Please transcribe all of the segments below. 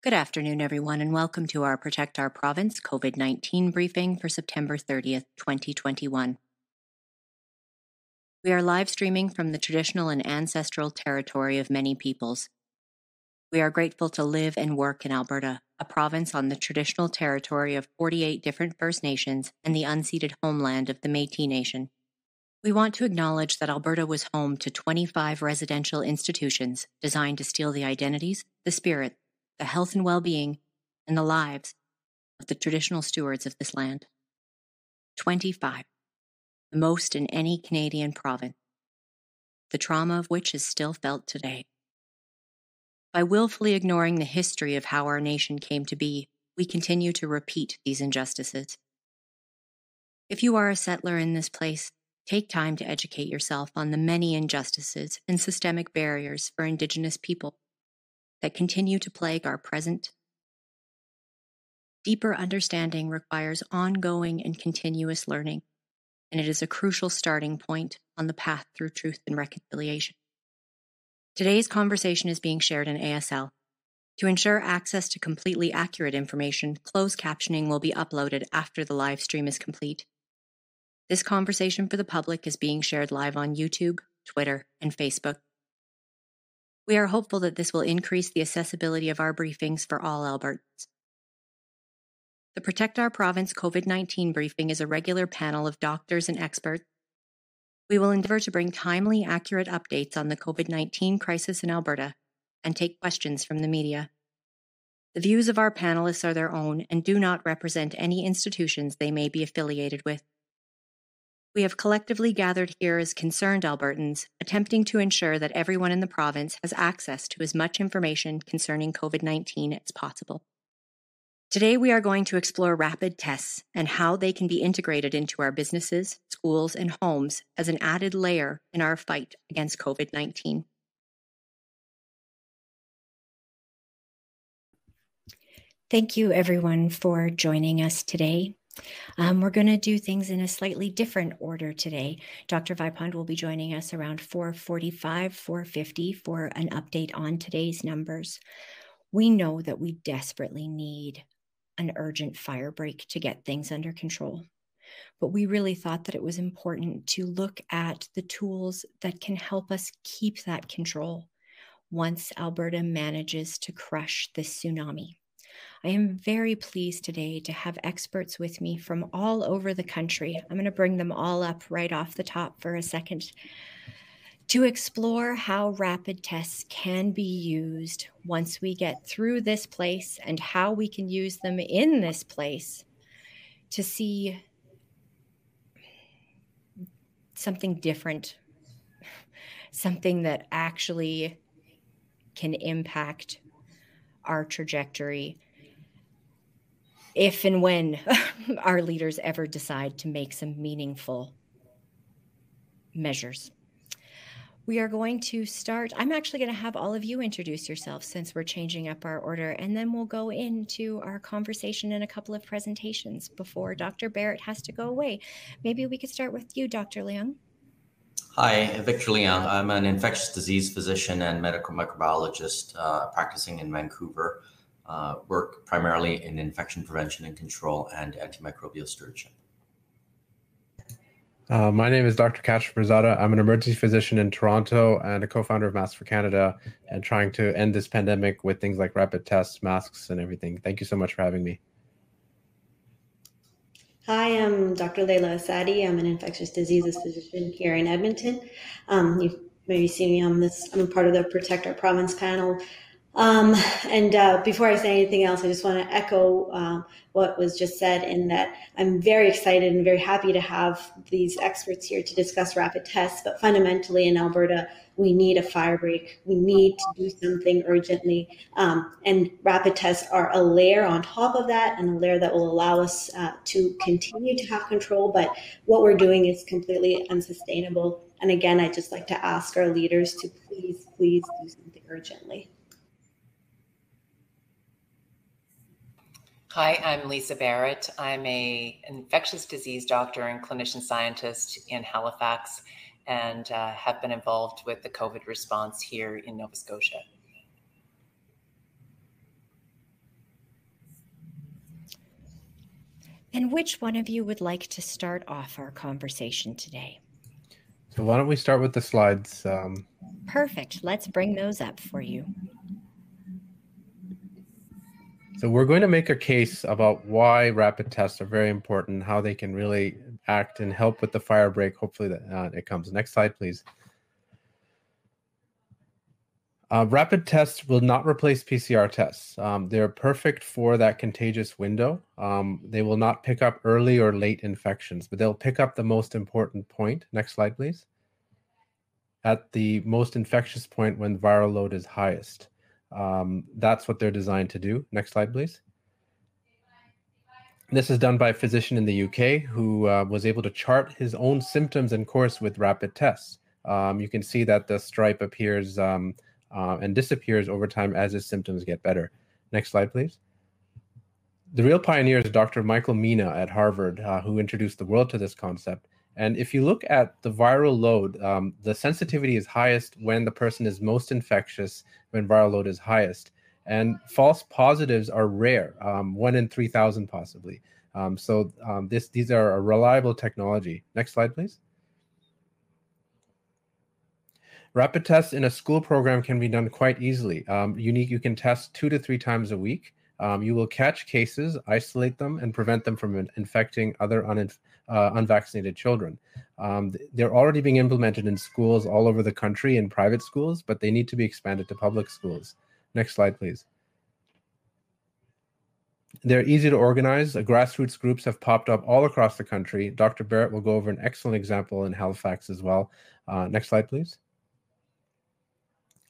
Good afternoon, everyone, and welcome to our Protect Our Province COVID-19 briefing for September 30th, 2021. We are live streaming from the traditional and ancestral territory of many peoples. We are grateful to live and work in Alberta, a province on the traditional territory of 48 different First Nations and the unceded homeland of the Métis Nation. We want to acknowledge that Alberta was home to 25 residential institutions designed to steal the identities, the spirit, the health and well-being, and the lives of the traditional stewards of this land. 25, the most in any Canadian province, the trauma of which is still felt today. By willfully ignoring the history of how our nation came to be, we continue to repeat these injustices. If you are a settler in this place, take time to educate yourself on the many injustices and systemic barriers for Indigenous people that continue to plague our present. Deeper understanding requires ongoing and continuous learning, and it is a crucial starting point on the path through truth and reconciliation. Today's conversation is being shared in ASL. To ensure access to completely accurate information, closed captioning will be uploaded after the live stream is complete. This conversation for the public is being shared live on YouTube, Twitter, and Facebook. We are hopeful that this will increase the accessibility of our briefings for all Albertans. The Protect Our Province COVID-19 briefing is a regular panel of doctors and experts. We will endeavor to bring timely, accurate updates on the COVID-19 crisis in Alberta and take questions from the media. The views of our panelists are their own and do not represent any institutions they may be affiliated with. We have collectively gathered here as concerned Albertans, attempting to ensure that everyone in the province has access to as much information concerning COVID-19 as possible. Today we are going to explore rapid tests and how they can be integrated into our businesses, schools, and homes as an added layer in our fight against COVID-19. Thank you, everyone, for joining us today. We're going to do things in a slightly different order today. Dr. Vipond will be joining us around 4:45, 4:50 for an update on today's numbers. We know that we desperately need an urgent fire break to get things under control, but we really thought that it was important to look at the tools that can help us keep that control once Alberta manages to crush this tsunami. I am very pleased today to have experts with me from all over the country. I'm going to bring them all up right off the top for a second to explore how rapid tests can be used once we get through this place and how we can use them in this place to see something different, something that actually can impact our trajectory if and when our leaders ever decide to make some meaningful measures. We are going to start, I'm actually going to have all of you introduce yourselves since we're changing up our order, and then we'll go into our conversation and a couple of presentations before Dr. Barrett has to go away. Maybe we could start with you, Dr. Leung. Hi, Victor Leung. I'm an infectious disease physician and medical microbiologist practicing in Vancouver. Work primarily in infection prevention and control and antimicrobial stewardship. My name is Dr. Kashif Pirzada. I'm an emergency physician in Toronto and a co-founder of Masks for Canada and trying to end this pandemic with things like rapid tests, masks, and everything. Thank you so much for having me. Hi, I'm Dr. Leila Asadi. I'm an infectious diseases physician here in Edmonton. You've maybe seen me on this. I'm a part of the Protect Our Province panel. Before I say anything else, I just want to echo what was just said in that I'm very excited and very happy to have these experts here to discuss rapid tests. But fundamentally in Alberta, we need a fire break. We need to do something urgently. And rapid tests are a layer on top of that and a layer that will allow us to continue to have control. But what we're doing is completely unsustainable. And again, I'd just like to ask our leaders to please, please do something urgently. Hi, I'm Lisa Barrett. I'm an infectious disease doctor and clinician scientist in Halifax and have been involved with the COVID response here in Nova Scotia. And which one of you would like to start off our conversation today? So why don't we start with the slides? Perfect. Let's bring those up for you. So we're going to make a case about why rapid tests are very important, how they can really act and help with the fire break. Hopefully that it comes. Next slide, please. Rapid tests will not replace PCR tests. They're perfect for that contagious window. They will not pick up early or late infections, but they'll pick up the most important point. Next slide, please. At the most infectious point when viral load is highest. That's what they're designed to do. Next slide, please. This is done by a physician in the UK who was able to chart his own symptoms and course with rapid tests. You can see that the stripe appears and disappears over time as his symptoms get better. Next slide, please. The real pioneer is Dr. Michael Mina at Harvard, who introduced the world to this concept. And if you look at the viral load, the sensitivity is highest when the person is most infectious, when viral load is highest. And false positives are rare, 1 in 3,000 possibly. These are a reliable technology. Next slide, please. Rapid tests in a school program can be done quite easily. You can test 2 to 3 times a week. You will catch cases, isolate them, and prevent them from infecting other unvaccinated children. They're already being implemented in schools all over the country, in private schools, but they need to be expanded to public schools. Next slide, please. They're easy to organize. Grassroots groups have popped up all across the country. Dr. Barrett will go over an excellent example in Halifax as well. Next slide, please.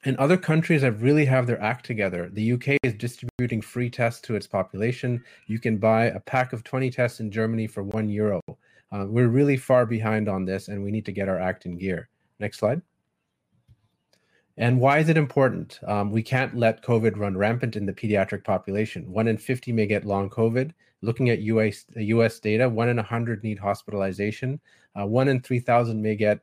And other countries that really have their act together. The UK is distributing free tests to its population. You can buy a pack of 20 tests in Germany for €1. We're really far behind on this, and we need to get our act in gear. Next slide. And why is it important? We can't let COVID run rampant in the pediatric population. 1 in 50 may get long COVID. Looking at US data, 1 in 100 need hospitalization. 1 in 3,000 may get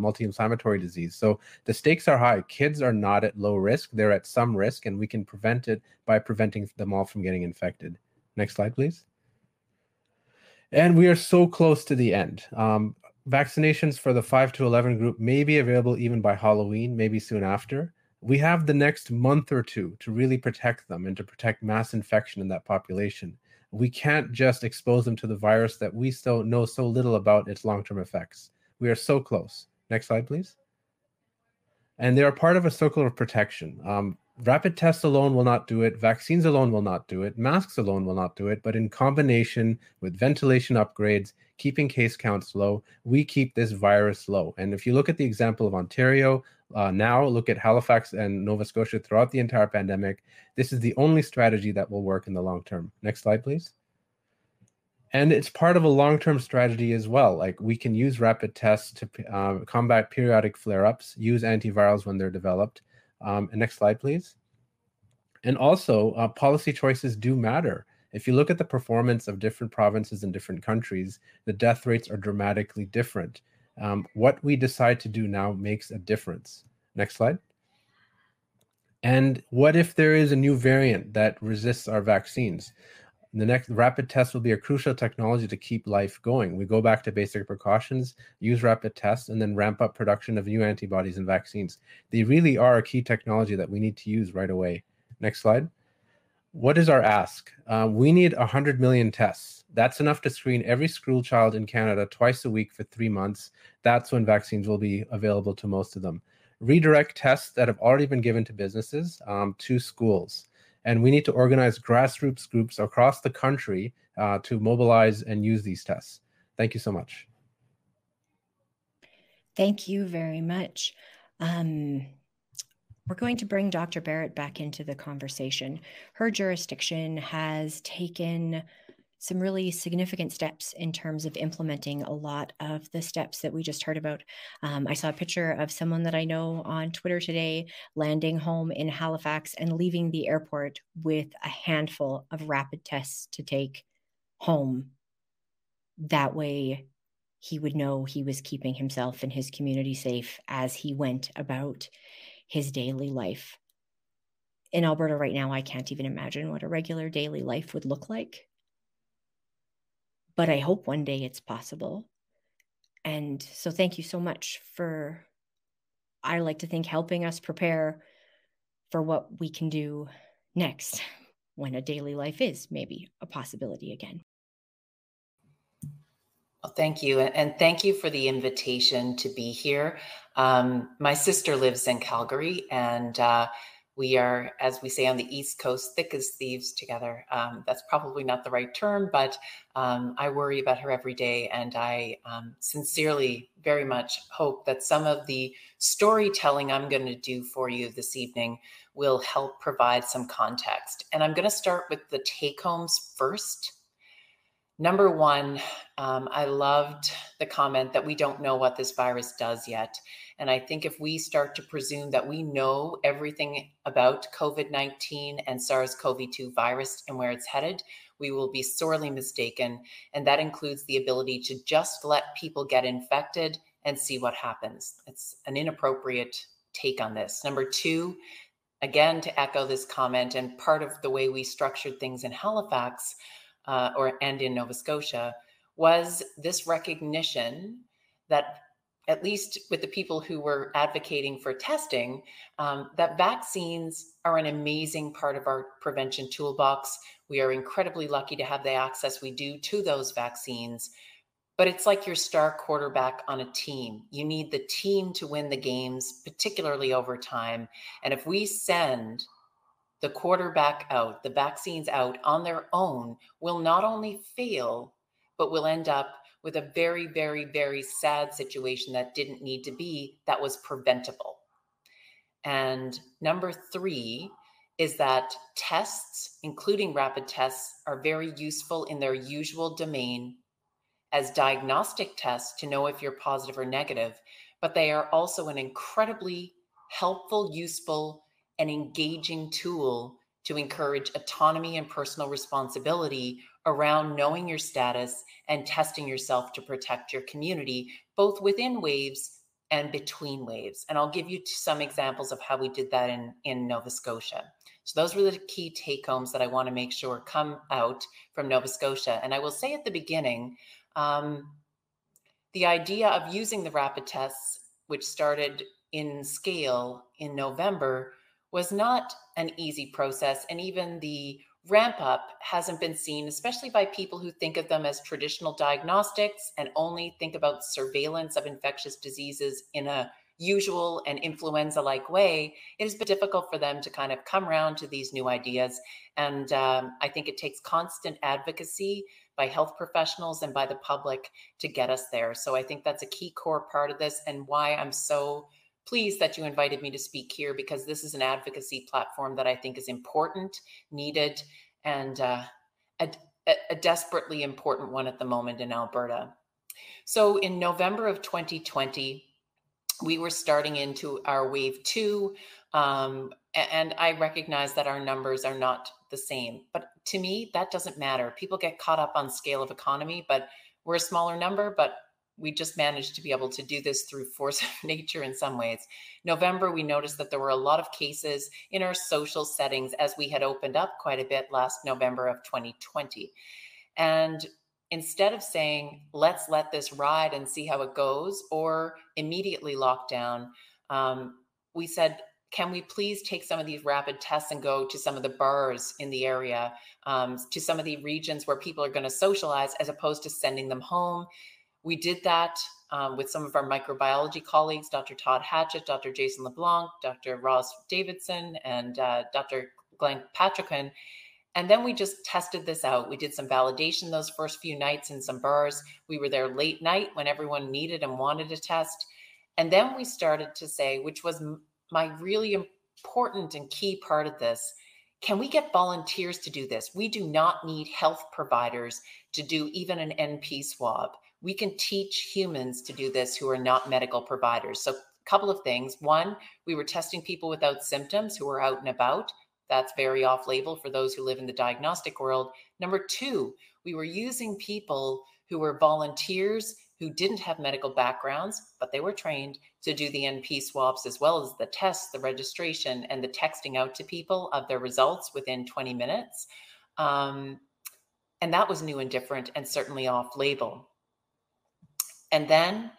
multi-inflammatory disease. So the stakes are high. Kids are not at low risk. They're at some risk, and we can prevent it by preventing them all from getting infected. Next slide, please. And we are so close to the end. Vaccinations for the 5 to 11 group may be available even by Halloween, maybe soon after. We have the next month or two to really protect them and to protect mass infection in that population. We can't just expose them to the virus that we still know so little about its long-term effects. We are so close. Next slide, please. And they are part of a circle of protection. Rapid tests alone will not do it. Vaccines alone will not do it. Masks alone will not do it. But in combination with ventilation upgrades, keeping case counts low, we keep this virus low. And if you look at the example of Ontario, now look at Halifax and Nova Scotia throughout the entire pandemic, this is the only strategy that will work in the long term. Next slide, please. And it's part of a long-term strategy as well. Like, we can use rapid tests to combat periodic flare-ups, use antivirals when they're developed. And next slide, please. And also, policy choices do matter. If you look at the performance of different provinces in different countries, the death rates are dramatically different. What we decide to do now makes a difference. Next slide. And what if there is a new variant that resists our vaccines? The next rapid test will be a crucial technology to keep life going. We go back to basic precautions, use rapid tests, and then ramp up production of new antibodies and vaccines. They really are a key technology that we need to use right away. Next slide. What is our ask? We need 100 million tests. That's enough to screen every school child in Canada twice a week for 3 months. That's when vaccines will be available to most of them. Redirect tests that have already been given to businesses to schools. And we need to organize grassroots groups across the country to mobilize and use these tests. Thank you so much. Thank you very much. We're going to bring Dr. Barrett back into the conversation. Her jurisdiction has taken some really significant steps in terms of implementing a lot of the steps that we just heard about. I saw a picture of someone that I know on Twitter today landing home in Halifax and leaving the airport with a handful of rapid tests to take home. That way he would know he was keeping himself and his community safe as he went about his daily life. In Alberta right now, I can't even imagine what a regular daily life would look like. but I hope one day it's possible. And so thank you so much for, I like to think, helping us prepare for what we can do next when a daily life is maybe a possibility again. Well, thank you. And thank you for the invitation to be here. My sister lives in Calgary, and we are, as we say on the East Coast, thick as thieves together. That's probably not the right term, but I worry about her every day. And I sincerely very much hope that some of the storytelling I'm going to do for you this evening will help provide some context. And I'm going to start with the take-homes first. Number one, I loved the comment that we don't know what this virus does yet. And I think if we start to presume that we know everything about COVID-19 and SARS-CoV-2 virus and where it's headed, we will be sorely mistaken. And that includes the ability to just let people get infected and see what happens. It's an inappropriate take on this. Number two, again, to echo this comment, and part of the way we structured things in Halifax, and in Nova Scotia, was this recognition that, at least with the people who were advocating for testing, that vaccines are an amazing part of our prevention toolbox. We are incredibly lucky to have the access we do to those vaccines, but it's like your star quarterback on a team. You need the team to win the games, particularly over time. And if we send the quarterback out, the vaccines out on their own, will not only fail, but will end up with a very, very, very sad situation that didn't need to be, that was preventable. And number three is that tests, including rapid tests, are very useful in their usual domain as diagnostic tests to know if you're positive or negative, but they are also an incredibly helpful, useful, an engaging tool to encourage autonomy and personal responsibility around knowing your status and testing yourself to protect your community, both within waves and between waves. And I'll give you some examples of how we did that in Nova Scotia. So those were the key take-homes that I want to make sure come out from Nova Scotia. And I will say at the beginning, the idea of using the rapid tests, which started in scale in November, was not an easy process, and even the ramp up hasn't been seen, especially by people who think of them as traditional diagnostics and only think about surveillance of infectious diseases in a usual and influenza-like way. It has been difficult for them to kind of come around to these new ideas. And I think it takes constant advocacy by health professionals and by the public to get us there. So I think that's a key core part of this, and why I'm so pleased that you invited me to speak here, because this is an advocacy platform that I think is important, needed, and a desperately important one at the moment in Alberta. So in November of 2020, we were starting into our wave two, and I recognize that our numbers are not the same, but to me, that doesn't matter. People get caught up on scale of economy, but we're a smaller number, but we just managed to be able to do this through force of nature in some ways. November, we noticed that there were a lot of cases in our social settings as we had opened up quite a bit last November of 2020. And instead of saying, let's let this ride and see how it goes, or immediately lock down, we said, can we please take some of these rapid tests and go to some of the bars in the area, to some of the regions where people are going to socialize, as opposed to sending them home? We did that with some of our microbiology colleagues, Dr. Todd Hatchett, Dr. Jason LeBlanc, Dr. Ross Davidson, and Dr. Glenn Patrickan. And then we just tested this out. We did some validation those first few nights in some bars. We were there late night when everyone needed and wanted a test. And then we started to say, which was my really important and key part of this, can we get volunteers to do this? We do not need health providers to do even an NP swab. We can teach humans to do this who are not medical providers. So a couple of things. One, we were testing people without symptoms who were out and about. That's very off-label for those who live in the diagnostic world. Number two, we were using people who were volunteers who didn't have medical backgrounds, but they were trained to do the NP swabs as well as the tests, the registration, and the texting out to people of their results within 20 minutes. And that was new and different and certainly off-label. And then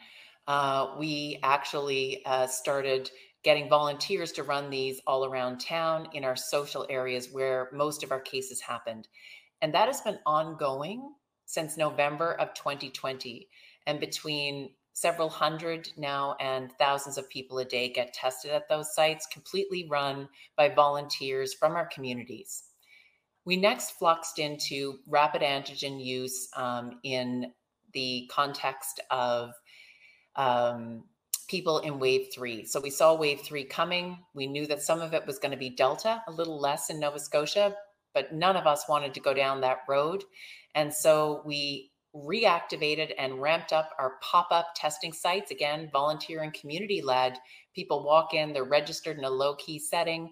we actually started getting volunteers to run these all around town in our social areas where most of our cases happened. And that has been ongoing since November of 2020. And between several hundred now and thousands of people a day get tested at those sites, completely run by volunteers from our communities. We next fluxed into rapid antigen use in the context of people in wave three. So we saw wave three coming. We knew that some of it was going to be Delta, a little less in Nova Scotia, but none of us wanted to go down that road. And so we reactivated and ramped up our pop-up testing sites. Again, volunteer and community-led. People walk in, they're registered in a low-key setting.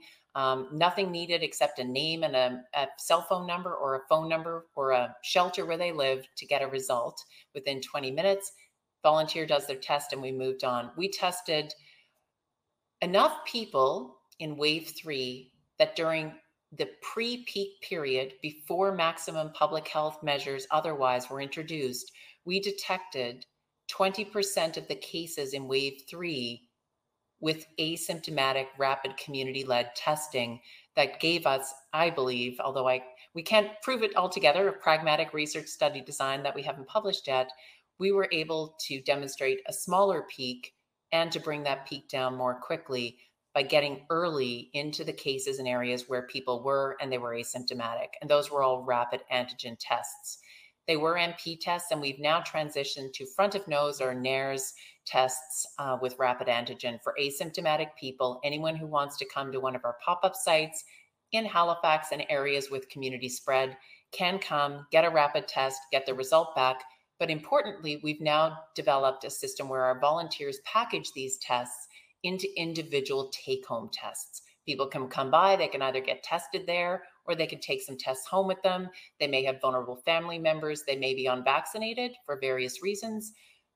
Nothing needed except a name and a cell phone number or a phone number or a shelter where they live to get a result within 20 minutes. Volunteer does their test and we moved on. We tested enough people in wave three that during the pre-peak period, before maximum public health measures otherwise were introduced, we detected 20% of the cases in wave three with asymptomatic rapid community-led testing that gave us, I believe, although we can't prove it altogether, a pragmatic research study design that we haven't published yet, we were able to demonstrate a smaller peak and to bring that peak down more quickly by getting early into the cases and areas where people were and they were asymptomatic. And those were all rapid antigen tests. They were NP tests, and we've now transitioned to front of nose or Nares tests with rapid antigen for asymptomatic people, anyone who wants to come to one of our pop-up sites in Halifax and areas with community spread can come, get a rapid test, get the result back. But importantly, we've now developed a system where our volunteers package these tests into individual take-home tests. People can come by, they can either get tested there or they can take some tests home with them. They may have vulnerable family members. They may be unvaccinated for various reasons.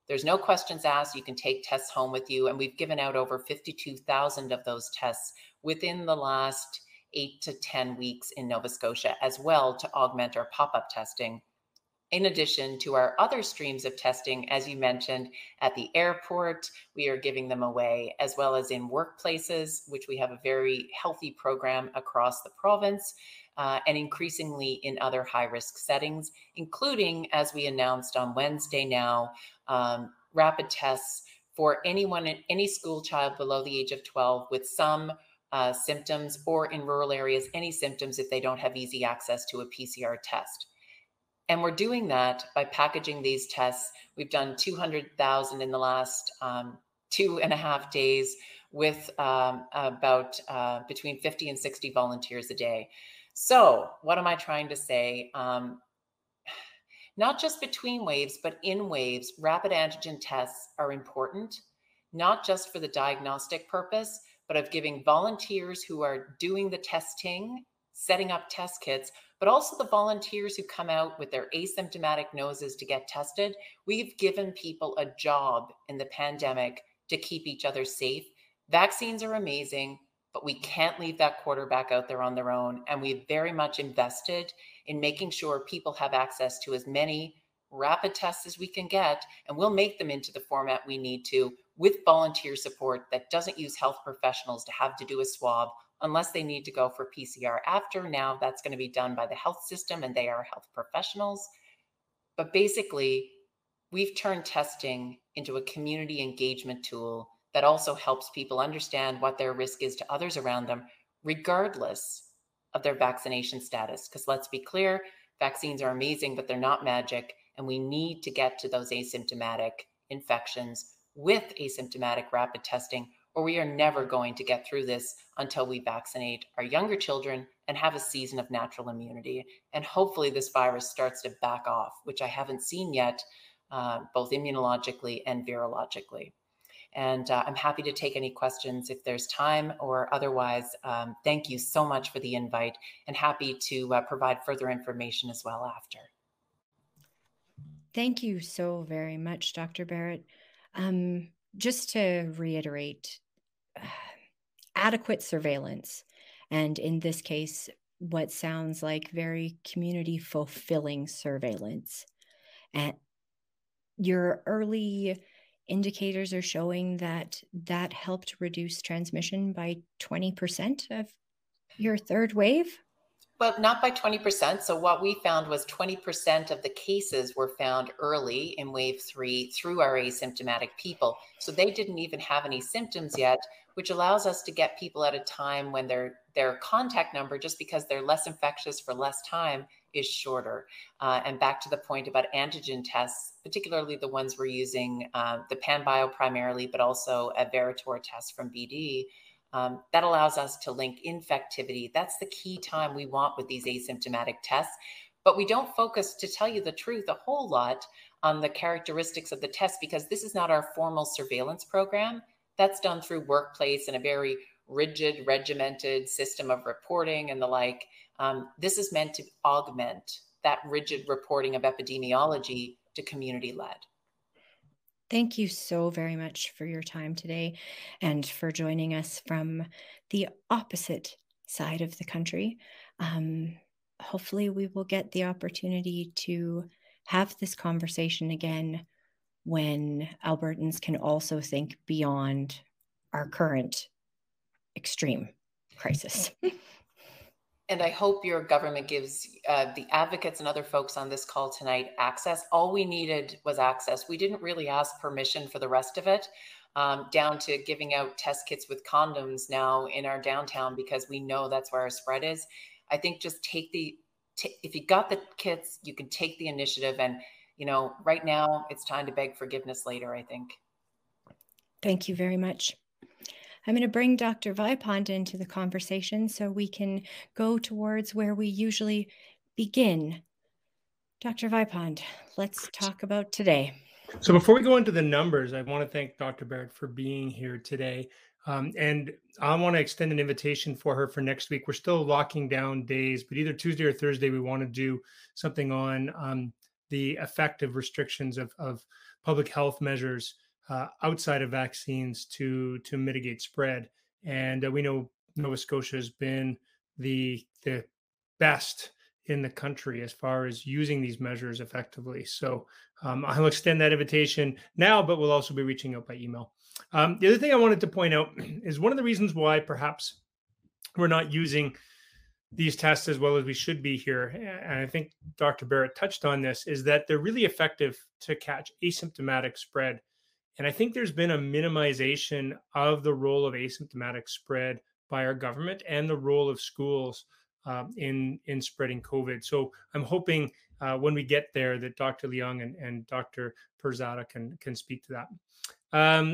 There's no questions asked. You can take tests home with you. And we've given out over 52,000 of those tests within the last 8 to 10 weeks in Nova Scotia as well to augment our pop-up testing. In addition to our other streams of testing, as you mentioned, at the airport, we are giving them away, as well as in workplaces, which we have a very healthy program across the province, and increasingly in other high-risk settings, including, as we announced on Wednesday now, rapid tests for anyone, any school child below the age of 12 with some symptoms, or in rural areas, any symptoms if they don't have easy access to a PCR test. And we're doing that by packaging these tests. We've done 200,000 in the last 2.5 days with about between 50 and 60 volunteers a day. So what am I trying to say? Not just between waves, but in waves, rapid antigen tests are important, not just for the diagnostic purpose, but of giving volunteers who are doing the testing, setting up test kits, but also the volunteers who come out with their asymptomatic noses to get tested. We've given people a job in the pandemic to keep each other safe. Vaccines are amazing, but we can't leave that quarterback out there on their own. And we've very much invested in making sure people have access to as many rapid tests as we can get, and we'll make them into the format we need to with volunteer support that doesn't use health professionals to have to do a swab unless they need to go for PCR after. Now that's going to be done by the health system and they are health professionals. But basically, we've turned testing into a community engagement tool that also helps people understand what their risk is to others around them, regardless of their vaccination status. Because let's be clear, vaccines are amazing, but they're not magic. And we need to get to those asymptomatic infections with asymptomatic rapid testing, or we are never going to get through this until we vaccinate our younger children and have a season of natural immunity. And hopefully this virus starts to back off, which I haven't seen yet, both immunologically and virologically. And I'm happy to take any questions if there's time or otherwise. Thank you so much for the invite and happy to provide further information as well after. Thank you so very much, Dr. Barrett. Just to reiterate, adequate surveillance, and in this case, what sounds like very community fulfilling surveillance. And your early indicators are showing that that helped reduce transmission by 20% of your third wave? Well, not by 20%. So what we found was 20% of the cases were found early in wave three through our asymptomatic people. So they didn't even have any symptoms yet, which allows us to get people at a time when their contact number, just because they're less infectious for less time, is shorter. And back to the point about antigen tests, particularly the ones we're using, the PanBio primarily, but also a Veritor test from BD, that allows us to link infectivity. That's the key time we want with these asymptomatic tests. But we don't focus, to tell you the truth, a whole lot on the characteristics of the test, because this is not our formal surveillance program. That's done through workplace and a very rigid, regimented system of reporting and the like. This is meant to augment that rigid reporting of epidemiology to community-led. Thank you so very much for your time today and for joining us from the opposite side of the country. Hopefully we will get the opportunity to have this conversation again when Albertans can also think beyond our current extreme crisis. And I hope your government gives the advocates and other folks on this call tonight access. All we needed was access. We didn't really ask permission for the rest of it, down to giving out test kits with condoms now in our downtown, because we know that's where our spread is. I think just take the, if you got the kits, you can take the initiative. And, you know, right now it's time to beg forgiveness later, I think. Thank you very much. I'm going to bring Dr. Vipond into the conversation so we can go towards where we usually begin. Dr. Vipond, let's talk about today. So before we go into the numbers, I want to thank Dr. Barrett for being here today. And I want to extend an invitation for her for next week. We're still locking down days, but either Tuesday or Thursday, we want to do something on the effective restrictions of public health measures outside of vaccines to mitigate spread. And we know Nova Scotia has been the best in the country as far as using these measures effectively. So I'll extend that invitation now, but we'll also be reaching out by email. The other thing I wanted to point out is one of the reasons why perhaps we're not using these tests as well as we should be here, and I think Dr. Barrett touched on this, is that they're really effective to catch asymptomatic spread. And I think there's been a minimization of the role of asymptomatic spread by our government and the role of schools in spreading COVID. So I'm hoping when we get there that Dr. Leung and Dr. Pirzada can speak to that.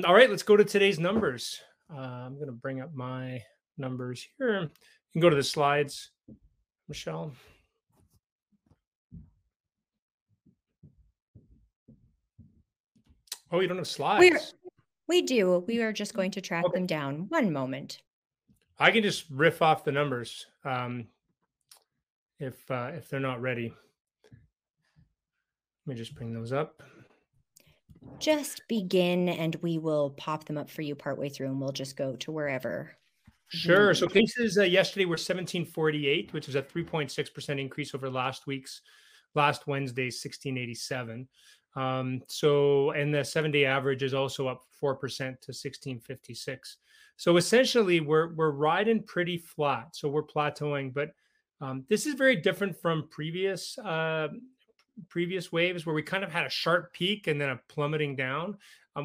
All right, let's go to today's numbers. I'm going to bring up my numbers here. You can go to the slides, Michelle. Oh, you don't have slides. We do. We are just going to track them down. One moment. I can just riff off the numbers if they're not ready. Let me just bring those up. Just begin, and we will pop them up for you partway through, and we'll just go to wherever. Sure. So cases yesterday were 1,748, which is a 3.6% increase over last Wednesday's 1,687. And the 7-day average is also up 4% to 1,656. So essentially we're riding pretty flat. So we're plateauing, but, this is very different from previous waves where we kind of had a sharp peak and then a plummeting down.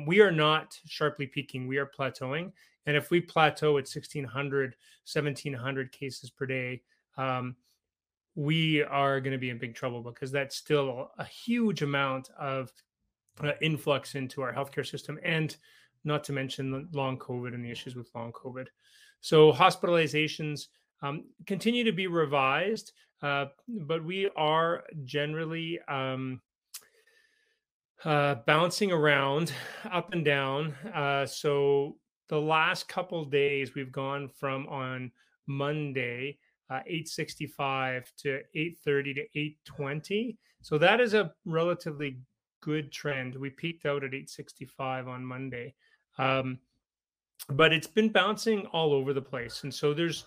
We are not sharply peaking. We are plateauing. And if we plateau at 1,600, 1,700 cases per day, we are going to be in big trouble, because that's still a huge amount of influx into our healthcare system, and not to mention long COVID and the issues with long COVID. So hospitalizations continue to be revised, but we are generally bouncing around up and down. So the last couple of days we've gone from on Monday, 865 to 830 to 820. So that is a relatively good trend. We peaked out at 865 on Monday, but it's been bouncing all over the place. And so there's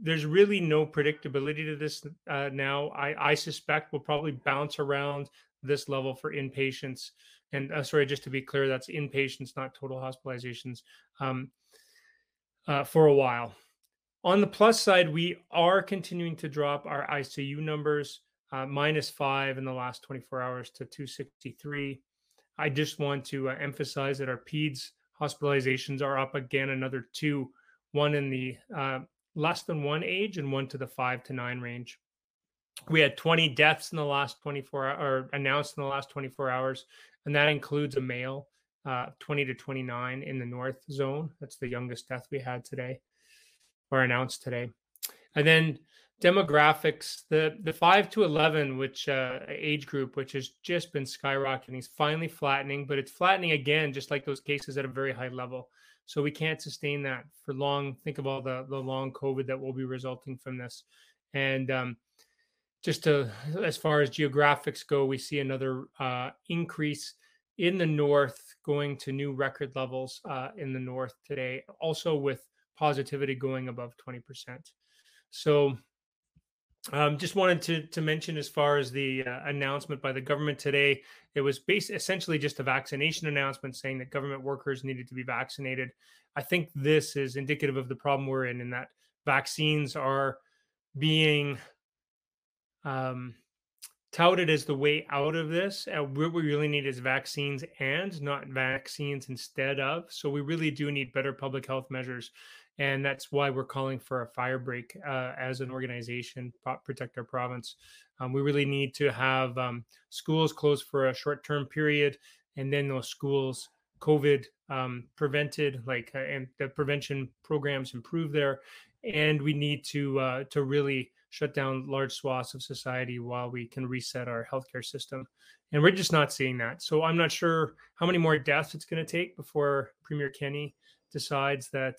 There's really no predictability to this now. I suspect we'll probably bounce around this level for inpatients. And sorry, just to be clear, that's inpatients, not total hospitalizations, for a while. On the plus side, we are continuing to drop our ICU numbers, -5 in the last 24 hours to 263. I just want to emphasize that our peds hospitalizations are up again another 2, one in the less than 1 age and one to the 5 to 9 range. We had 20 deaths in the last 24 hours, or announced in the last 24 hours, and that includes a male, 20 to 29 in the north zone. That's the youngest death we had today, or announced today. And then demographics, the 5 to 11, which age group, which has just been skyrocketing, is finally flattening, but it's flattening again, just like those cases, at a very high level. So we can't sustain that for long. Think of all the long COVID that will be resulting from this. And just to, as far as geographics go, we see another increase in the north, going to new record levels in the north today, also with positivity going above 20%. So just wanted to mention, as far as the announcement by the government today, it was essentially just a vaccination announcement saying that government workers needed to be vaccinated. I think this is indicative of the problem we're in that vaccines are being touted as the way out of this. What we really need is vaccines, and not vaccines instead of. So we really do need better public health measures. And that's why we're calling for a firebreak as an organization, Protect Our Province. We really need to have schools closed for a short-term period, and then those schools COVID prevented, like, and the prevention programs improved there. And we need to really shut down large swaths of society while we can reset our healthcare system. And we're just not seeing that. So I'm not sure how many more deaths it's going to take before Premier Kenney decides that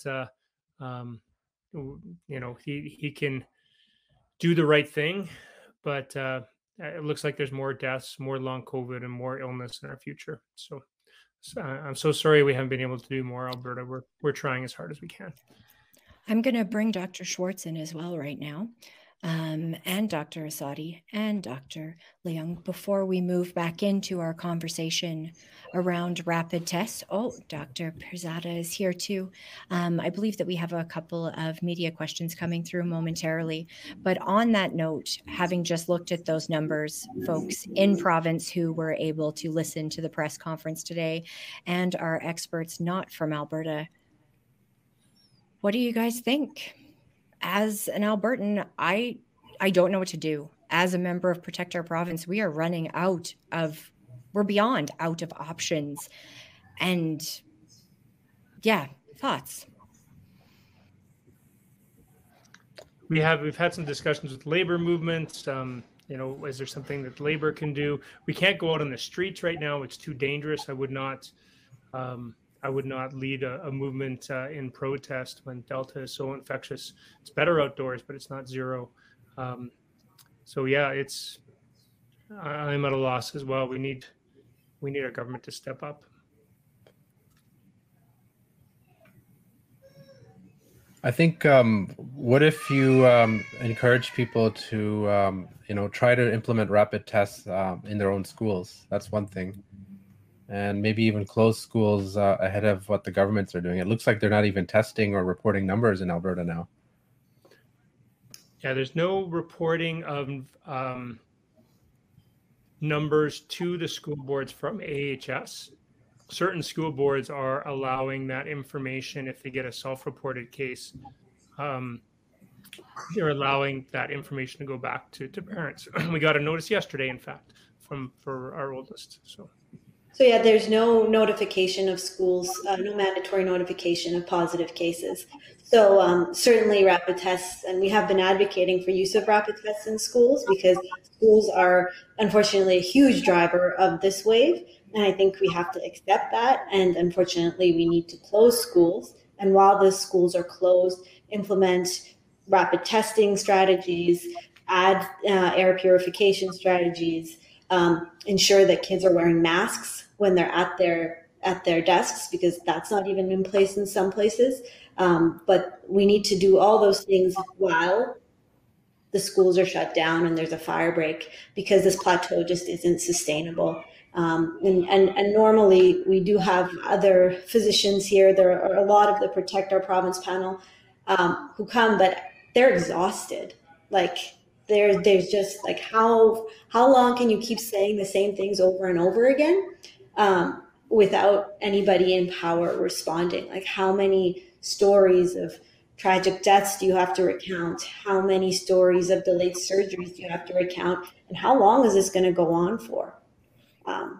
he can do the right thing, but it looks like there's more deaths, more long COVID, and more illness in our future. So I'm so sorry we haven't been able to do more, Alberta. We're trying as hard as we can. I'm going to bring Dr. Schwartz in as well right now, and Dr. Asadi and Dr. Leung, before we move back into our conversation around rapid tests. Oh, Dr. Pirzada is here too. I believe that we have a couple of media questions coming through momentarily. But on that note, having just looked at those numbers, folks in province who were able to listen to the press conference today and our experts not from Alberta, what do you guys think? As an Albertan, I don't know what to do. As a member of Protect Our Province, we are running out of, we're beyond out of options. And yeah, thoughts? We've had some discussions with labor movements. Is there something that labor can do? We can't go out on the streets right now. It's too dangerous. I would not lead a movement in protest when Delta is so infectious. It's better outdoors, but it's not zero. I'm at a loss as well. We need our government to step up. I think what if you encourage people to try to implement rapid tests in their own schools? That's one thing. And maybe even close schools ahead of what the governments are doing. It looks like they're not even testing or reporting numbers in Alberta now. Yeah, there's no reporting of numbers to the school boards from AHS. Certain school boards are allowing that information if they get a self-reported case. They're allowing that information to go back to parents. We got a notice yesterday, in fact, for our oldest. So yeah, there's no notification of schools, no mandatory notification of positive cases. So certainly rapid tests, and we have been advocating for use of rapid tests in schools, because schools are unfortunately a huge driver of this wave. And I think we have to accept that. And unfortunately, we need to close schools. And while the schools are closed, implement rapid testing strategies, add air purification strategies, ensure that kids are wearing masks when they're at their desks, because that's not even in place in some places. But we need to do all those things while the schools are shut down and there's a fire break, because this plateau just isn't sustainable. And normally we do have other physicians here. There are a lot of the Protect Our Province panel who come, but they're exhausted. Like there's just like, how long can you keep saying the same things over and over again without anybody in power responding? Like, how many stories of tragic deaths do you have to recount? How many stories of delayed surgeries do you have to recount? And how long is this going to go on for?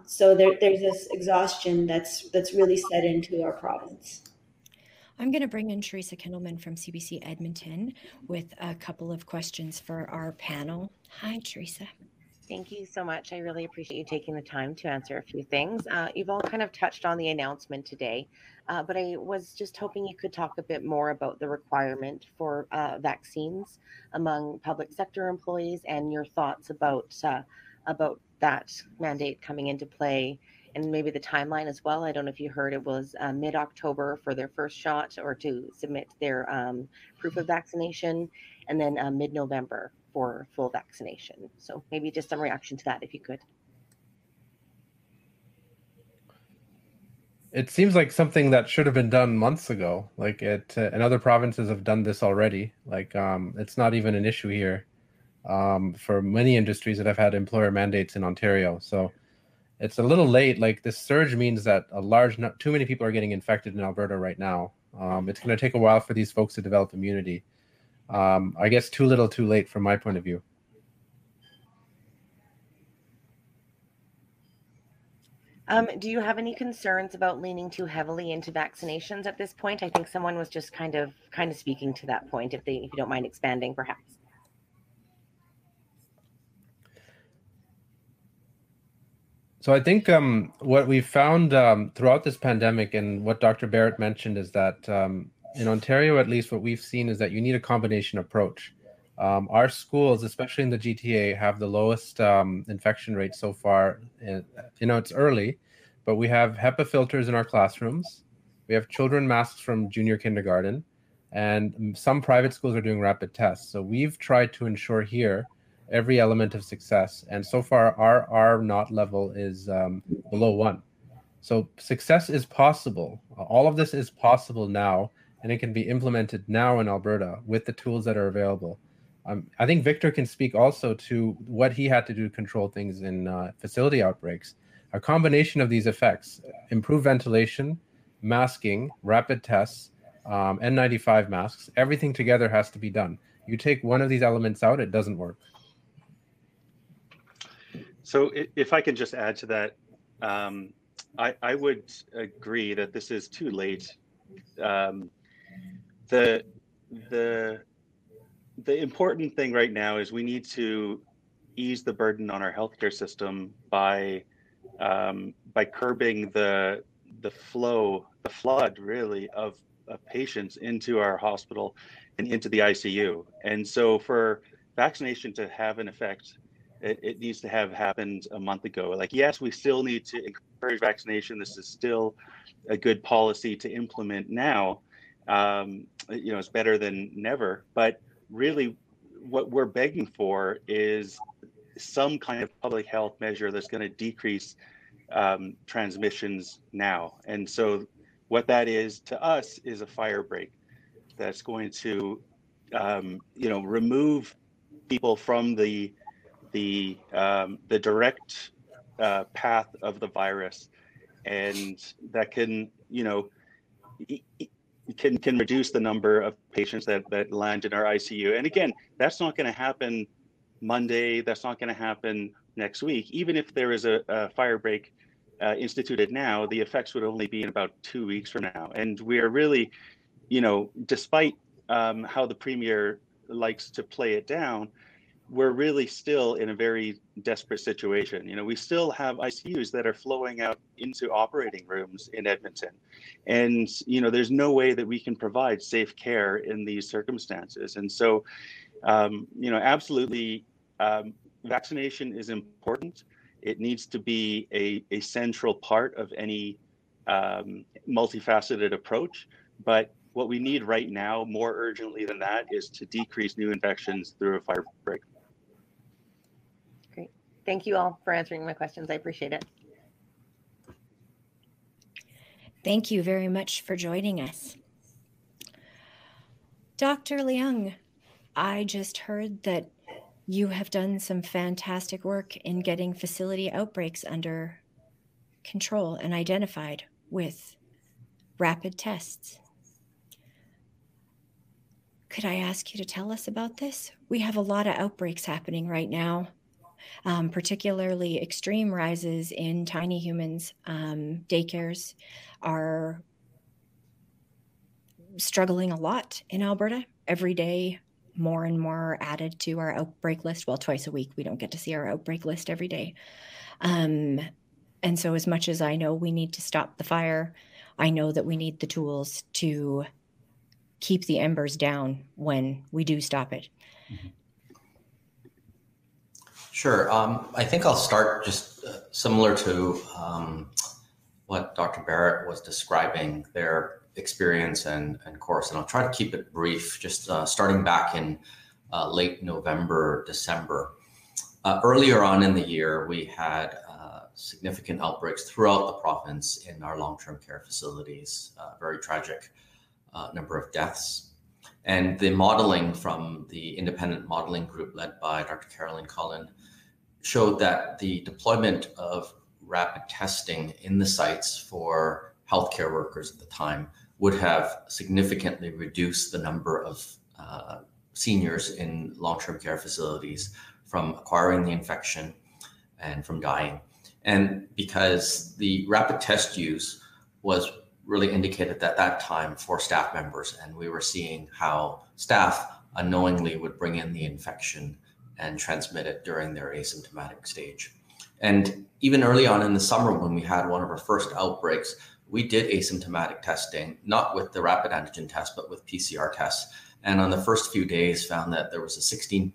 So there's this exhaustion that's really set into our province. I'm going to bring in Teresa Kindleman from CBC Edmonton with a couple of questions for our panel. Hi, Teresa. Thank you so much. I really appreciate you taking the time to answer a few things. You've all kind of touched on the announcement today, but I was just hoping you could talk a bit more about the requirement for vaccines among public sector employees and your thoughts about that mandate coming into play, and maybe the timeline as well. I don't know if you heard it was mid-October for their first shot or to submit their proof of vaccination, and then mid-November for full vaccination. So maybe just some reaction to that if you could. It seems like something that should have been done months ago. Like and other provinces have done this already. Like it's not even an issue here for many industries that have had employer mandates in Ontario. So it's a little late. Like this surge means that too many people are getting infected in Alberta right now. It's going to take a while for these folks to develop immunity. I guess too little too late from my point of view. Do you have any concerns about leaning too heavily into vaccinations at this point? I think someone was just kind of speaking to that point, if you don't mind expanding perhaps. So I think what we've found throughout this pandemic, and what Dr. Barrett mentioned, is that in Ontario, at least what we've seen, is that you need a combination approach. Our schools, especially in the GTA, have the lowest infection rate so far. And, you know, it's early, but we have HEPA filters in our classrooms. We have children masks from junior kindergarten, and some private schools are doing rapid tests. So we've tried to ensure here every element of success. And so far, our R0 level is below 1. So success is possible. All of this is possible now, and it can be implemented now in Alberta with the tools that are available. I think Victor can speak also to what he had to do to control things in facility outbreaks. A combination of these effects: improved ventilation, masking, rapid tests, N95 masks, everything together has to be done. You take one of these elements out, it doesn't work. So if I can just add to that, I would agree that this is too late. The important thing right now is we need to ease the burden on our healthcare system by curbing the flood really of patients into our hospital and into the ICU. And so for vaccination to have an effect, it needs to have happened a month ago. Like, yes, we still need to encourage vaccination. This is still a good policy to implement now. You know, it's better than never, but really what we're begging for is some kind of public health measure that's going to decrease transmissions now. And so what that is to us is a fire break that's going to, you know, remove people from the direct path of the virus, and that can, you know, can reduce the number of patients that land in our ICU. And again, that's not going to happen Monday. That's not going to happen next week. Even if there is a fire break instituted now, the effects would only be in about 2 weeks from now. And we are really, you know, despite how the Premier likes to play it down, we're really still in a very desperate situation. You know, we still have ICUs that are flowing out into operating rooms in Edmonton. And, you know, there's no way that we can provide safe care in these circumstances. And so, you know, absolutely, vaccination is important. It needs to be a central part of any multifaceted approach, but what we need right now, more urgently than that, is to decrease new infections through a fire break. Great. Thank you all for answering my questions. I appreciate it. Thank you very much for joining us. Dr. Leung, I just heard that you have done some fantastic work in getting facility outbreaks under control and identified with rapid tests. Could I ask you to tell us about this? We have a lot of outbreaks happening right now, particularly extreme rises in tiny humans. Daycares are struggling a lot in Alberta. Every day, more and more are added to our outbreak list. Well, twice a week, we don't get to see our outbreak list every day. And so as much as I know we need to stop the fire, I know that we need the tools to keep the embers down when we do stop it. Mm-hmm. Sure. I think I'll start just similar to what Dr. Barrett was describing, their experience and course. And I'll try to keep it brief, just starting back in late November, December. Earlier on in the year, we had significant outbreaks throughout the province in our long-term care facilities, very tragic number of deaths. And the modeling from the independent modeling group led by Dr. Caroline Cullen showed that the deployment of rapid testing in the sites for healthcare workers at the time would have significantly reduced the number of seniors in long-term care facilities from acquiring the infection and from dying. And because the rapid test use was really indicated at that time for staff members, and we were seeing how staff unknowingly would bring in the infection and transmit it during their asymptomatic stage. And even early on in the summer, when we had one of our first outbreaks, we did asymptomatic testing, not with the rapid antigen test, but with PCR tests. And on the first few days, found that there was a 16%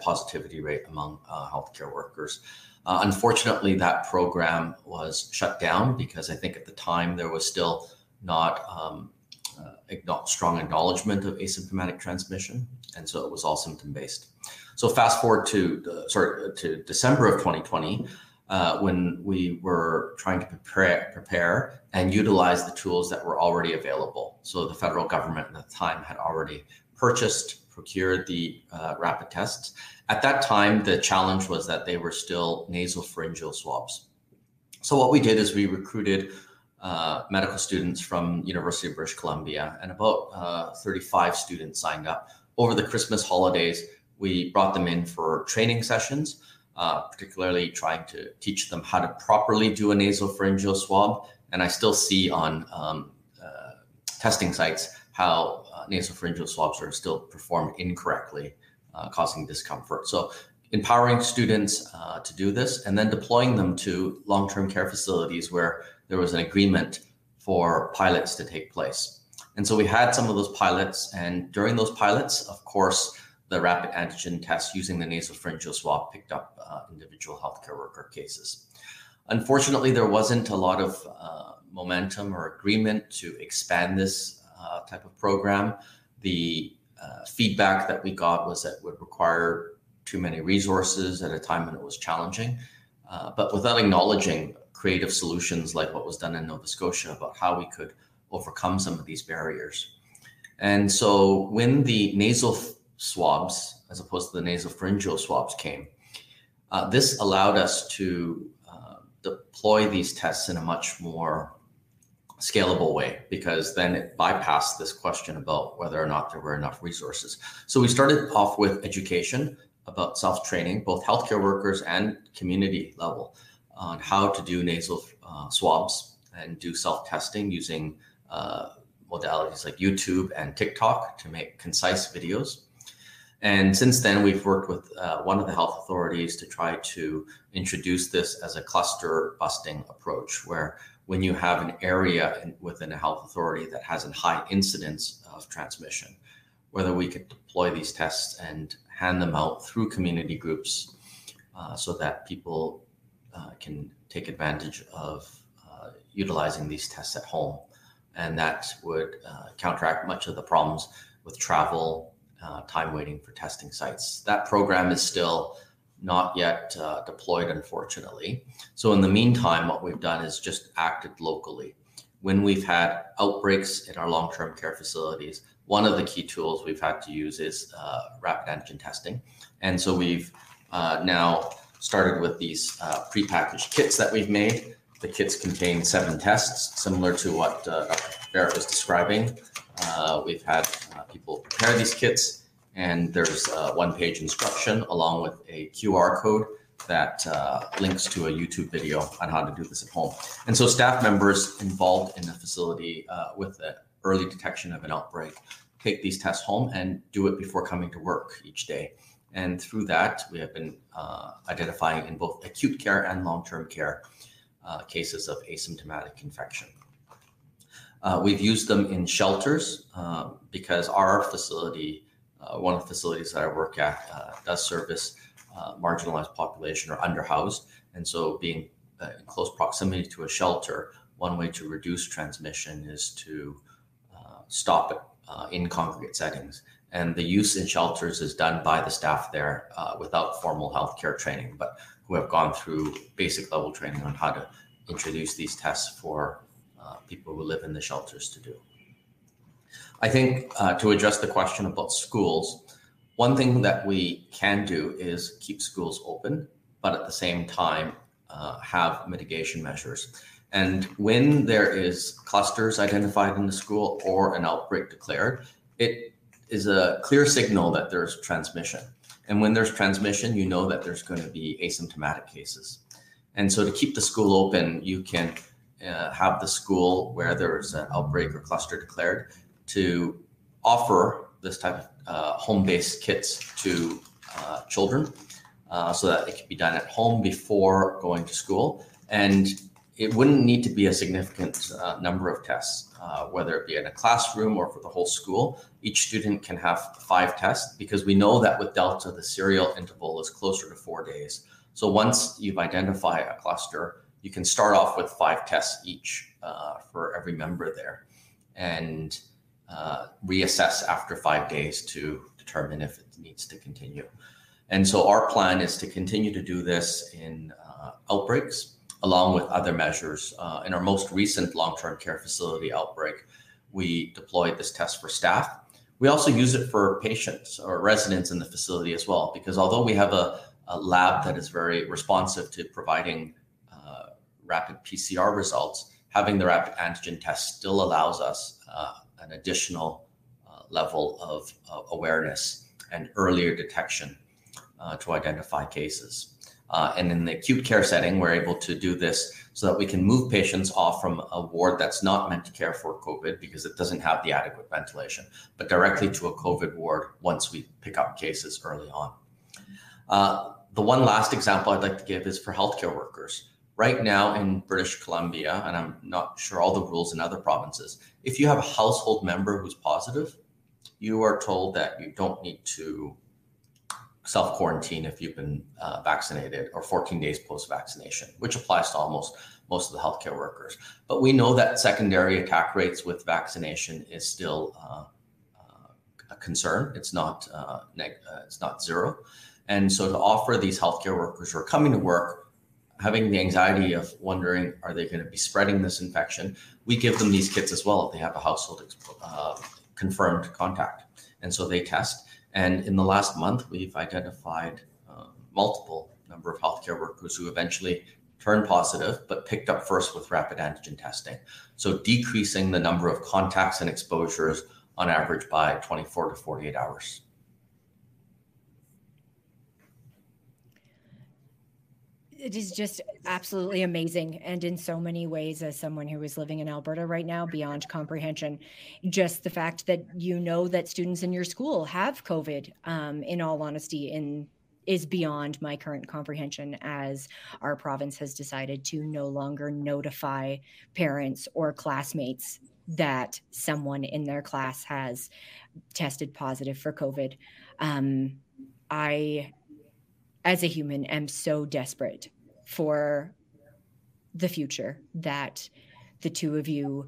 positivity rate among healthcare workers. Unfortunately, that program was shut down because I think at the time there was still not strong acknowledgement of asymptomatic transmission, and so it was all symptom-based. So fast forward to December of 2020, when we were trying to prepare and utilize the tools that were already available. So the federal government at the time had already procured the rapid tests. At that time, the challenge was that they were still nasopharyngeal swabs. So what we did is we recruited medical students from University of British Columbia, and about 35 students signed up. Over the Christmas holidays, we brought them in for training sessions, particularly trying to teach them how to properly do a nasopharyngeal swab. And I still see on testing sites how nasopharyngeal swabs are still performed incorrectly, causing discomfort. So empowering students to do this and then deploying them to long-term care facilities where there was an agreement for pilots to take place. And so we had some of those pilots, and during those pilots, of course, the rapid antigen test using the nasopharyngeal swab picked up individual healthcare worker cases. Unfortunately, there wasn't a lot of momentum or agreement to expand this type of program. The feedback that we got was that it would require too many resources at a time when it was challenging, but without acknowledging creative solutions like what was done in Nova Scotia about how we could overcome some of these barriers. And so when the nasal swabs, as opposed to the nasopharyngeal swabs, came, this allowed us to deploy these tests in a much more scalable way, because then it bypassed this question about whether or not there were enough resources. So we started off with education about self-training, both healthcare workers and community level, on how to do nasal swabs and do self-testing using modalities like YouTube and TikTok to make concise videos. And since then, we've worked with one of the health authorities to try to introduce this as a cluster busting approach, where when you have an area within a health authority that has a high incidence of transmission, whether we could deploy these tests and hand them out through community groups so that people can take advantage of utilizing these tests at home and that would counteract much of the problems with travel, time waiting for testing sites. That program is still not yet deployed, unfortunately. So in the meantime, what we've done is just acted locally. When we've had outbreaks in our long-term care facilities, one of the key tools we've had to use is rapid antigen testing. And so we've now started with these prepackaged kits that we've made. The kits contain 7 tests, similar to what Dr. Barrett was describing. We've had people prepare these kits, and there's a one-page instruction along with a QR code that links to a YouTube video on how to do this at home. And so staff members involved in the facility with the early detection of an outbreak take these tests home and do it before coming to work each day. And through that, we have been identifying in both acute care and long-term care cases of asymptomatic infection. We've used them in shelters because our facility, one of the facilities that I work at, does service marginalized population or underhoused. And so being in close proximity to a shelter, one way to reduce transmission is to stop it in congregate settings. And the use in shelters is done by the staff there without formal healthcare training, but who have gone through basic level training on how to introduce these tests for people who live in the shelters to do. I think to address the question about schools, one thing that we can do is keep schools open, but at the same time have mitigation measures. And when there is clusters identified in the school or an outbreak declared, it is a clear signal that there's transmission. And when there's transmission, you know that there's going to be asymptomatic cases. And so to keep the school open, you can have the school where there's an outbreak or cluster declared to offer this type of home-based kits to children so that it can be done at home before going to school. And it wouldn't need to be a significant number of tests, whether it be in a classroom or for the whole school. Each student can have 5 tests because we know that with Delta, the serial interval is closer to 4 days. So once you've identified a cluster, you can start off with 5 tests each for every member there. And reassess after 5 days to determine if it needs to continue. And so our plan is to continue to do this in outbreaks along with other measures. In our most recent long-term care facility outbreak, we deployed this test for staff. We also use it for patients or residents in the facility as well, because although we have a lab that is very responsive to providing rapid PCR results, having the rapid antigen test still allows us an additional level of awareness and earlier detection to identify cases. And in the acute care setting, we're able to do this so that we can move patients off from a ward that's not meant to care for COVID because it doesn't have the adequate ventilation, but directly to a COVID ward once we pick up cases early on. The one last example I'd like to give is for healthcare workers. Right now in British Columbia, and I'm not sure all the rules in other provinces, if you have a household member who's positive, you are told that you don't need to self-quarantine if you've been vaccinated or 14 days post-vaccination, which applies to almost most of the healthcare workers. But we know that secondary attack rates with vaccination is still a concern. It's not zero. And so to offer these healthcare workers who are coming to work having the anxiety of wondering, are they going to be spreading this infection? We give them these kits as well if they have a household confirmed contact. And so they test. And in the last month, we've identified multiple number of healthcare workers who eventually turned positive, but picked up first with rapid antigen testing. So decreasing the number of contacts and exposures on average by 24 to 48 hours. It is just absolutely amazing. And in so many ways, as someone who is living in Alberta right now, beyond comprehension, just the fact that you know that students in your school have COVID, in all honesty, is beyond my current comprehension, as our province has decided to no longer notify parents or classmates that someone in their class has tested positive for COVID. I, as a human, I'm so desperate for the future that the two of you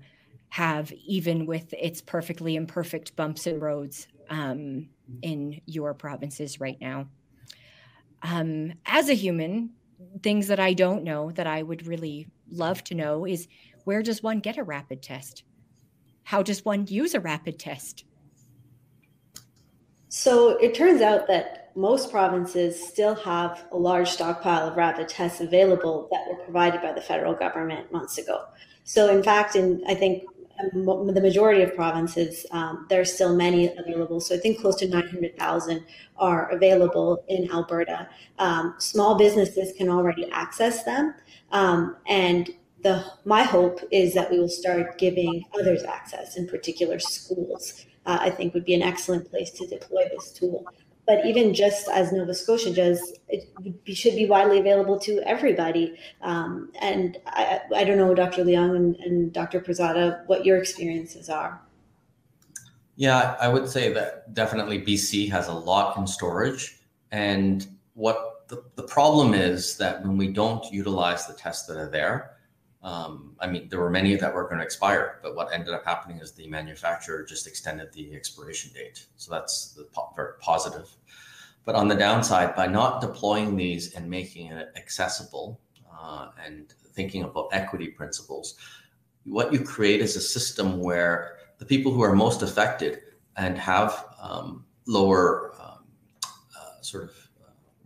have, even with its perfectly imperfect bumps and roads in your provinces right now. As a human, things that I don't know that I would really love to know is, where does one get a rapid test? How does one use a rapid test? So it turns out that most provinces still have a large stockpile of rapid tests available that were provided by the federal government months ago. So in fact, I think the majority of provinces, there are still many available. So I think close to 900,000 are available in Alberta. Small businesses can already access them. My hope is that we will start giving others access, in particular schools, I think would be an excellent place to deploy this tool. But even just as Nova Scotia does, it should be widely available to everybody. And I don't know, Dr. Leung and Dr. Pirzada, what your experiences are. Yeah, I would say that definitely BC has a lot in storage. And what the problem is that when we don't utilize the tests that are there, I mean, there were many that were going to expire, but what ended up happening is the manufacturer just extended the expiration date. So that's very positive. But on the downside, by not deploying these and making it accessible and thinking about equity principles, what you create is a system where the people who are most affected and have lower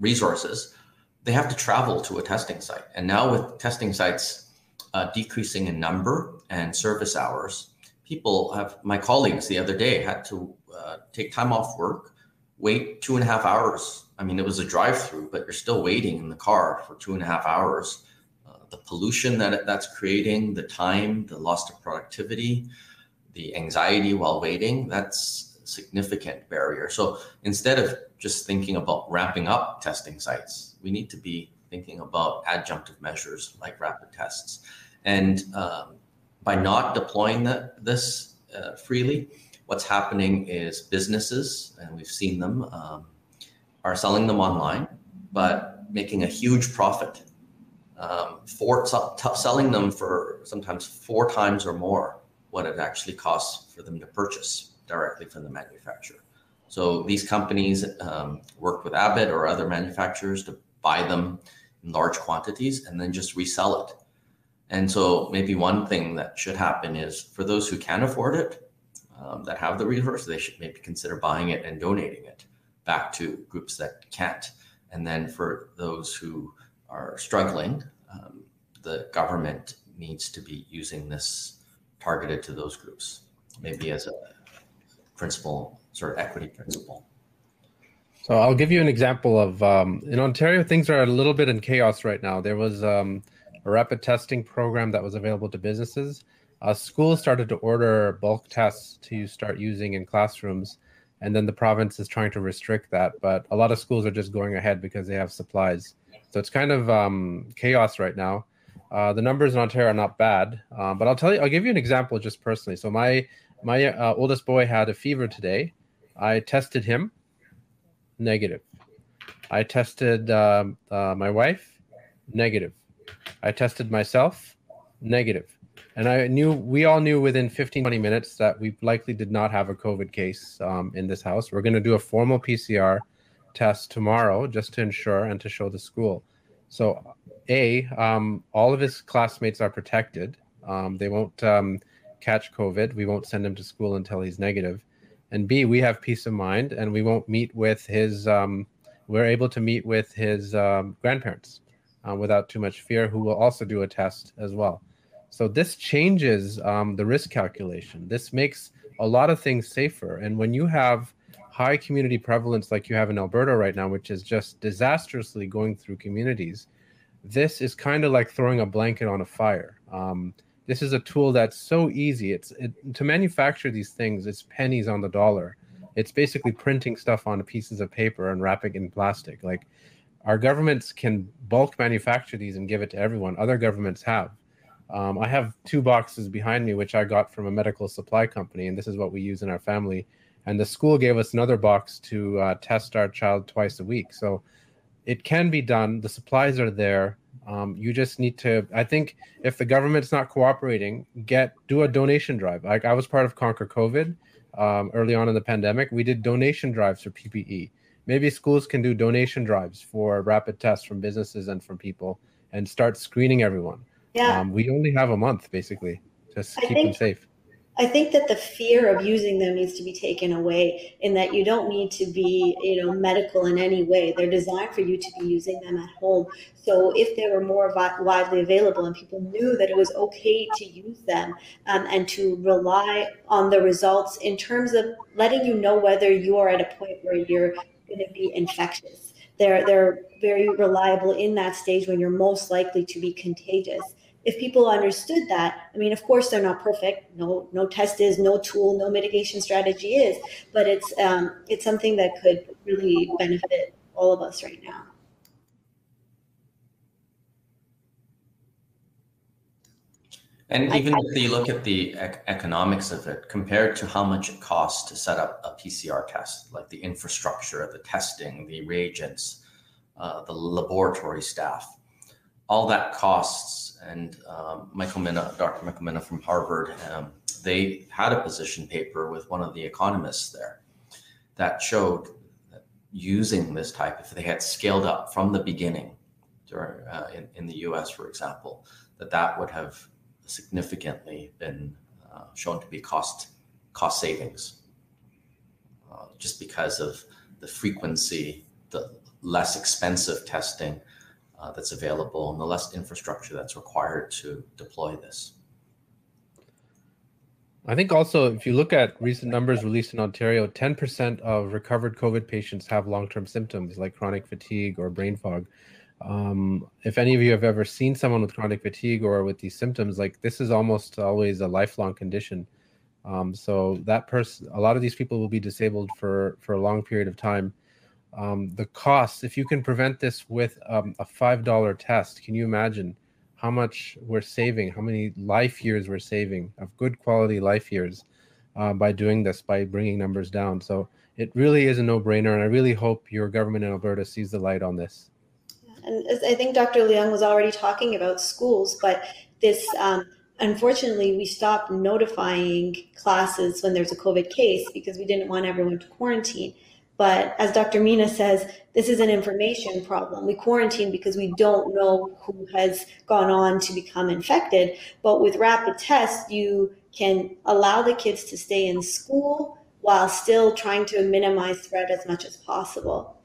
resources, they have to travel to a testing site. And now with testing sites decreasing in number and service hours, my colleagues the other day had to take time off work, wait 2.5 hours. I mean, it was a drive-through, but you're still waiting in the car for 2.5 hours. The pollution that's creating, the time, the loss of productivity, the anxiety while waiting, that's a significant barrier. So instead of just thinking about ramping up testing sites, we need to be thinking about adjunctive measures like rapid tests. And by not deploying this freely, what's happening is businesses, and we've seen them, are selling them online, but making a huge profit, selling them for sometimes 4 times or more what it actually costs for them to purchase directly from the manufacturer. So these companies work with Abbott or other manufacturers to buy them in large quantities and then just resell it. And so maybe one thing that should happen is, for those who can afford it, that have the resource, they should maybe consider buying it and donating it back to groups that can't. And then for those who are struggling, the government needs to be using this targeted to those groups, maybe as a principle, equity principle. So I'll give you an example of, in Ontario, things are a little bit in chaos right now. There was a rapid testing program that was available to businesses. Schools started to order bulk tests to start using in classrooms, and then the province is trying to restrict that. But a lot of schools are just going ahead because they have supplies. So it's kind of chaos right now. The numbers in Ontario are not bad, but I'll give you an example just personally. So my oldest boy had a fever today. I tested him, negative. I tested my wife, negative. I tested myself, negative. And we all knew within 15, 20 minutes that we likely did not have a COVID case in this house. We're going to do a formal PCR test tomorrow just to ensure and to show the school. So all of his classmates are protected. They won't catch COVID. We won't send him to school until he's negative. And B, we have peace of mind, and we won't meet with his, we're able to meet with his grandparents without too much fear, who will also do a test as well. So this changes the risk calculation. This makes a lot of things safer. And when you have high community prevalence like you have in Alberta right now, which is just disastrously going through communities, this is kind of like throwing a blanket on a fire. This is a tool that's so easy. To manufacture these things, it's pennies on the dollar. It's basically printing stuff on pieces of paper and wrapping it in plastic. Like, our governments can bulk manufacture these and give it to everyone. Other governments have. I have 2 boxes behind me, which I got from a medical supply company, and this is what we use in our family. And the school gave us another box to test our child twice a week. So it can be done. The supplies are there. You just need to, I think if the government's not cooperating, do a donation drive. Like I was part of Conquer COVID early on in the pandemic. We did donation drives for PPE. Maybe schools can do donation drives for rapid tests from businesses and from people and start screening everyone. Yeah. We only have a month, basically, just keep them safe. I think that the fear of using them needs to be taken away, in that you don't need to be, medical in any way. They're designed for you to be using them at home. So if they were more widely available and people knew that it was okay to use them and to rely on the results in terms of letting you know whether you are at a point where you're going to be infectious. They're very reliable in that stage when you're most likely to be contagious. If people understood that, I mean, of course, they're not perfect. No test is, no tool, no mitigation strategy is, but it's something that could really benefit all of us right now. And even if you look at the economics of it, compared to how much it costs to set up a PCR test, like the infrastructure, the testing, the reagents, the laboratory staff, all that costs. And Dr. Michael Mina from Harvard, they had a position paper with one of the economists there that showed that using this type, if they had scaled up from the beginning during, in the US, for example, that would have significantly been shown to be cost savings just because of the frequency, the less expensive testing that's available and the less infrastructure that's required to deploy this. I think also, if you look at recent numbers released in Ontario, 10% of recovered COVID patients have long-term symptoms like chronic fatigue or brain fog. If any of you have ever seen someone with chronic fatigue or with these symptoms, like this is almost always a lifelong condition. So that person, a lot of these people will be disabled for a long period of time. The costs, if you can prevent this with a $5 test, can you imagine how much we're saving, how many life years we're saving of good quality life years by doing this, by bringing numbers down? So it really is a no-brainer, and I really hope your government in Alberta sees the light on this. And I think Dr. Leung was already talking about schools, but this unfortunately, we stopped notifying classes when there's a COVID case because we didn't want everyone to quarantine. But as Dr. Mina says, this is an information problem. We quarantine because we don't know who has gone on to become infected. But with rapid tests, you can allow the kids to stay in school while still trying to minimize spread as much as possible.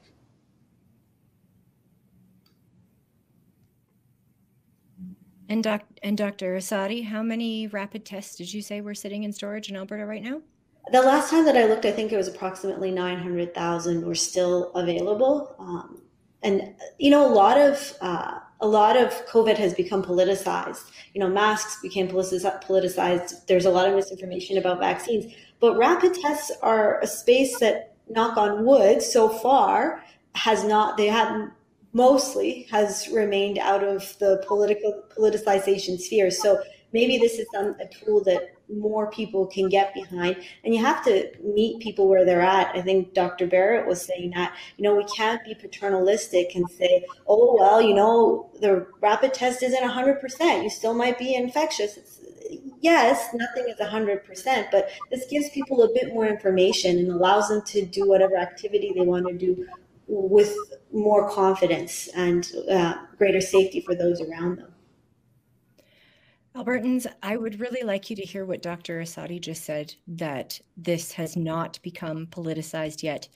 And, Dr. Asadi, how many rapid tests did you say were sitting in storage in Alberta right now? The last time that I looked, I think it was approximately 900,000 were still available. And, a lot of COVID has become politicized. Masks became politicized. There's a lot of misinformation about vaccines. But rapid tests are a space that, knock on wood, so far has remained out of the politicization sphere. So maybe this is a tool that more people can get behind, and you have to meet people where they're at. I think Dr. Barrett was saying that, we can't be paternalistic and say, oh, well, the rapid test isn't 100%. You still might be infectious. Yes, nothing is 100%, but this gives people a bit more information and allows them to do whatever activity they want to do with more confidence and greater safety for those around them. Albertans, I would really like you to hear what Dr. Asadi just said, that this has not become politicized yet.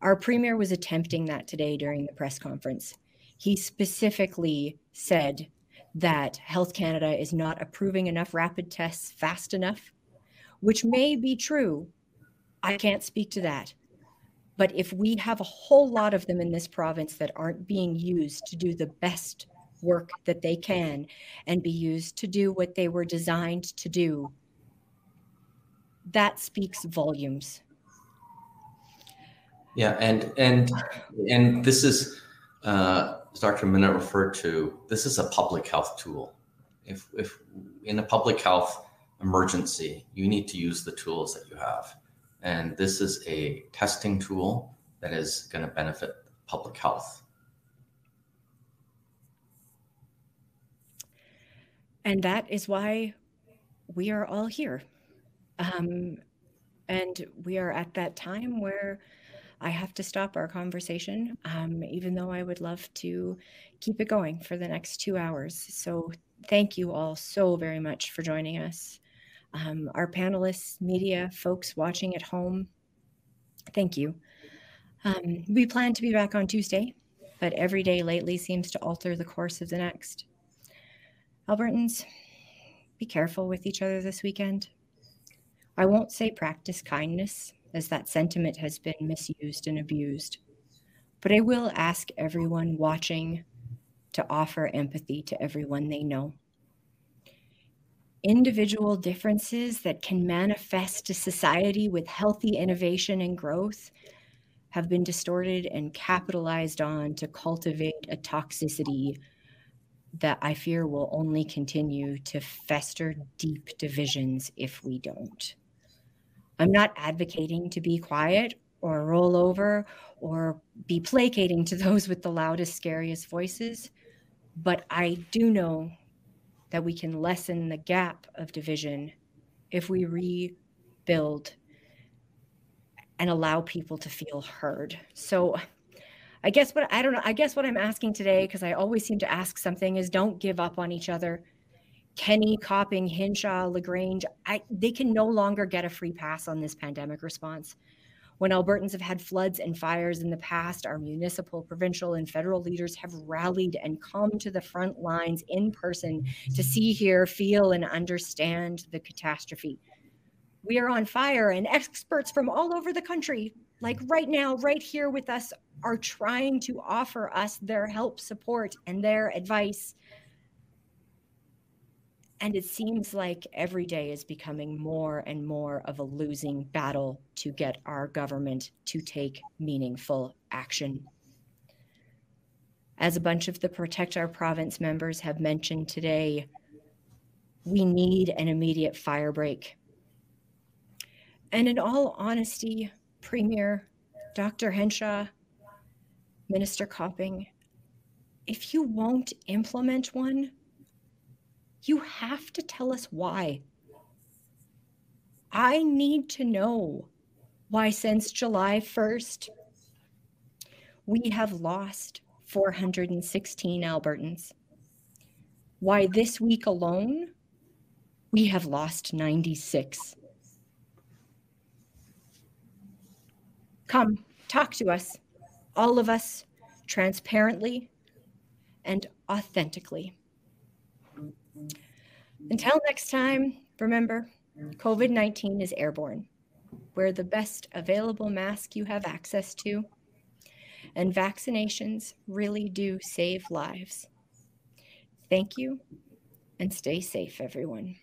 Our premier was attempting that today during the press conference. He specifically said that Health Canada is not approving enough rapid tests fast enough, which may be true. I can't speak to that. But if we have a whole lot of them in this province that aren't being used to do the best work that they can and be used to do what they were designed to do, that speaks volumes. Yeah, and this is, as Dr. Mina referred to, this is a public health tool. If in a public health emergency, you need to use the tools that you have. And this is a testing tool that is going to benefit public health. And that is why we are all here. And we are at that time where I have to stop our conversation, even though I would love to keep it going for the next 2 hours. So thank you all so very much for joining us. Our panelists, media, folks watching at home, thank you. We plan to be back on Tuesday, but every day lately seems to alter the course of the next. Albertans, be careful with each other this weekend. I won't say practice kindness, as that sentiment has been misused and abused, but I will ask everyone watching to offer empathy to everyone they know. Individual differences that can manifest to society with healthy innovation and growth have been distorted and capitalized on to cultivate a toxicity that I fear will only continue to fester deep divisions if we don't. I'm not advocating to be quiet or roll over or be placating to those with the loudest, scariest voices, but I do know that we can lessen the gap of division if we rebuild and allow people to feel heard. So I guess what, I don't know, I guess what I'm asking today, because I always seem to ask something, is don't give up on each other. Kenny, Copping, Hinshaw, LaGrange, they can no longer get a free pass on this pandemic response. When Albertans have had floods and fires in the past, our municipal, provincial, and federal leaders have rallied and come to the front lines in person to see, hear, feel, and understand the catastrophe. We are on fire, and experts from all over the country, like right now, right here with us, are trying to offer us their help, support, and their advice. And it seems like every day is becoming more and more of a losing battle to get our government to take meaningful action. As a bunch of the Protect Our Province members have mentioned today, we need an immediate firebreak. And in all honesty, Premier, Dr. Henshaw, Minister Copping, if you won't implement one, you have to tell us why. I need to know why since July 1st, we have lost 416 Albertans. Why this week alone, we have lost 96. Come, talk to us, all of us, transparently and authentically. Until next time, remember, COVID-19 is airborne. Wear the best available mask you have access to, and vaccinations really do save lives. Thank you, and stay safe, everyone.